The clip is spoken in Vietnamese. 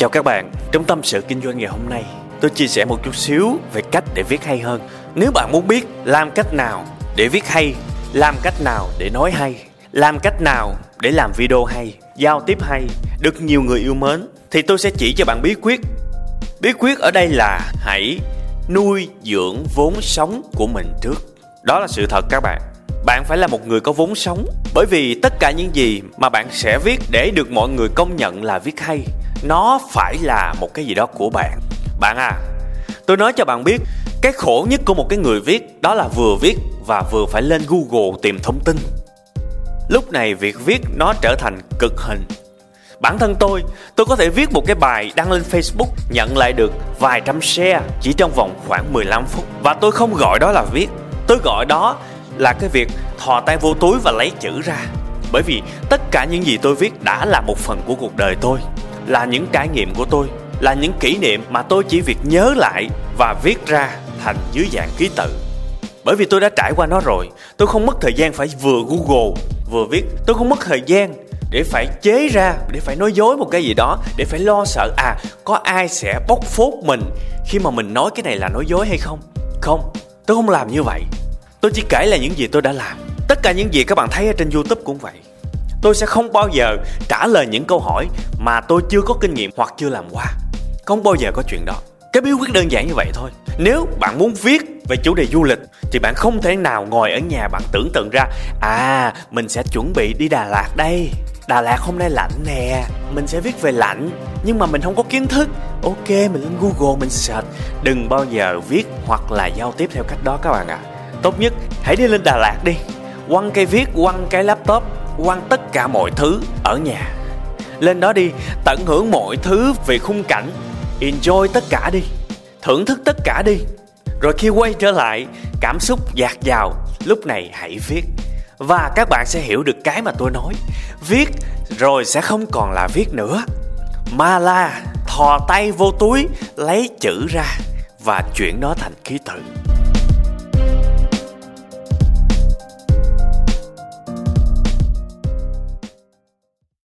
Chào các bạn, trong Tâm Sự Kinh Doanh ngày hôm nay, tôi chia sẻ một chút xíu về cách để viết hay hơn. Nếu bạn muốn biết làm cách nào để viết hay, làm cách nào để nói hay, làm cách nào để làm video hay, giao tiếp hay, được nhiều người yêu mến, thì tôi sẽ chỉ cho bạn bí quyết. Bí quyết ở đây là hãy nuôi dưỡng vốn sống của mình trước. Đó là sự thật các bạn. Bạn phải là một người có vốn sống, bởi vì tất cả những gì mà bạn sẽ viết để được mọi người công nhận là viết hay, nó phải là một cái gì đó của bạn. Bạn à, tôi nói cho bạn biết, cái khổ nhất của một cái người viết đó là vừa viết và vừa phải lên Google tìm thông tin. Lúc này việc viết nó trở thành cực hình. Bản thân tôi có thể viết một cái bài đăng lên Facebook, nhận lại được vài trăm share chỉ trong vòng khoảng 15 phút. Và tôi không gọi đó là viết, tôi gọi đó là cái việc thò tay vô túi và lấy chữ ra. Bởi vì tất cả những gì tôi viết đã là một phần của cuộc đời tôi, là những trải nghiệm của tôi, là những kỷ niệm mà tôi chỉ việc nhớ lại và viết ra thành dưới dạng ký tự. Bởi vì tôi đã trải qua nó rồi, tôi không mất thời gian phải vừa Google vừa viết. Tôi không mất thời gian để phải chế ra, để phải nói dối một cái gì đó, để phải lo sợ có ai sẽ bóc phốt mình khi mà mình nói cái này là nói dối hay không. Không, tôi không làm như vậy. Tôi chỉ kể là những gì tôi đã làm. Tất cả những gì các bạn thấy ở trên YouTube cũng vậy. Tôi sẽ không bao giờ trả lời những câu hỏi mà tôi chưa có kinh nghiệm hoặc chưa làm qua. Không bao giờ có chuyện đó. Cái bí quyết đơn giản như vậy thôi. Nếu bạn muốn viết về chủ đề du lịch thì bạn không thể nào ngồi ở nhà bạn tưởng tượng ra mình sẽ chuẩn bị đi Đà Lạt đây. Đà Lạt hôm nay lạnh nè, mình sẽ viết về lạnh. Nhưng mà mình không có kiến thức. Ok, mình lên Google, mình search. Đừng bao giờ viết hoặc là giao tiếp theo cách đó các bạn ạ. Tốt nhất hãy đi lên Đà Lạt đi, quăng cây viết, quăng cái laptop, quăng tất cả mọi thứ ở nhà. Lên đó đi, tận hưởng mọi thứ về khung cảnh, enjoy tất cả đi, thưởng thức tất cả đi. Rồi khi quay trở lại, cảm xúc dạt dào, lúc này hãy viết. Và các bạn sẽ hiểu được cái mà tôi nói. Viết rồi sẽ không còn là viết nữa, mà là thò tay vô túi, lấy chữ ra và chuyển nó thành ký tự.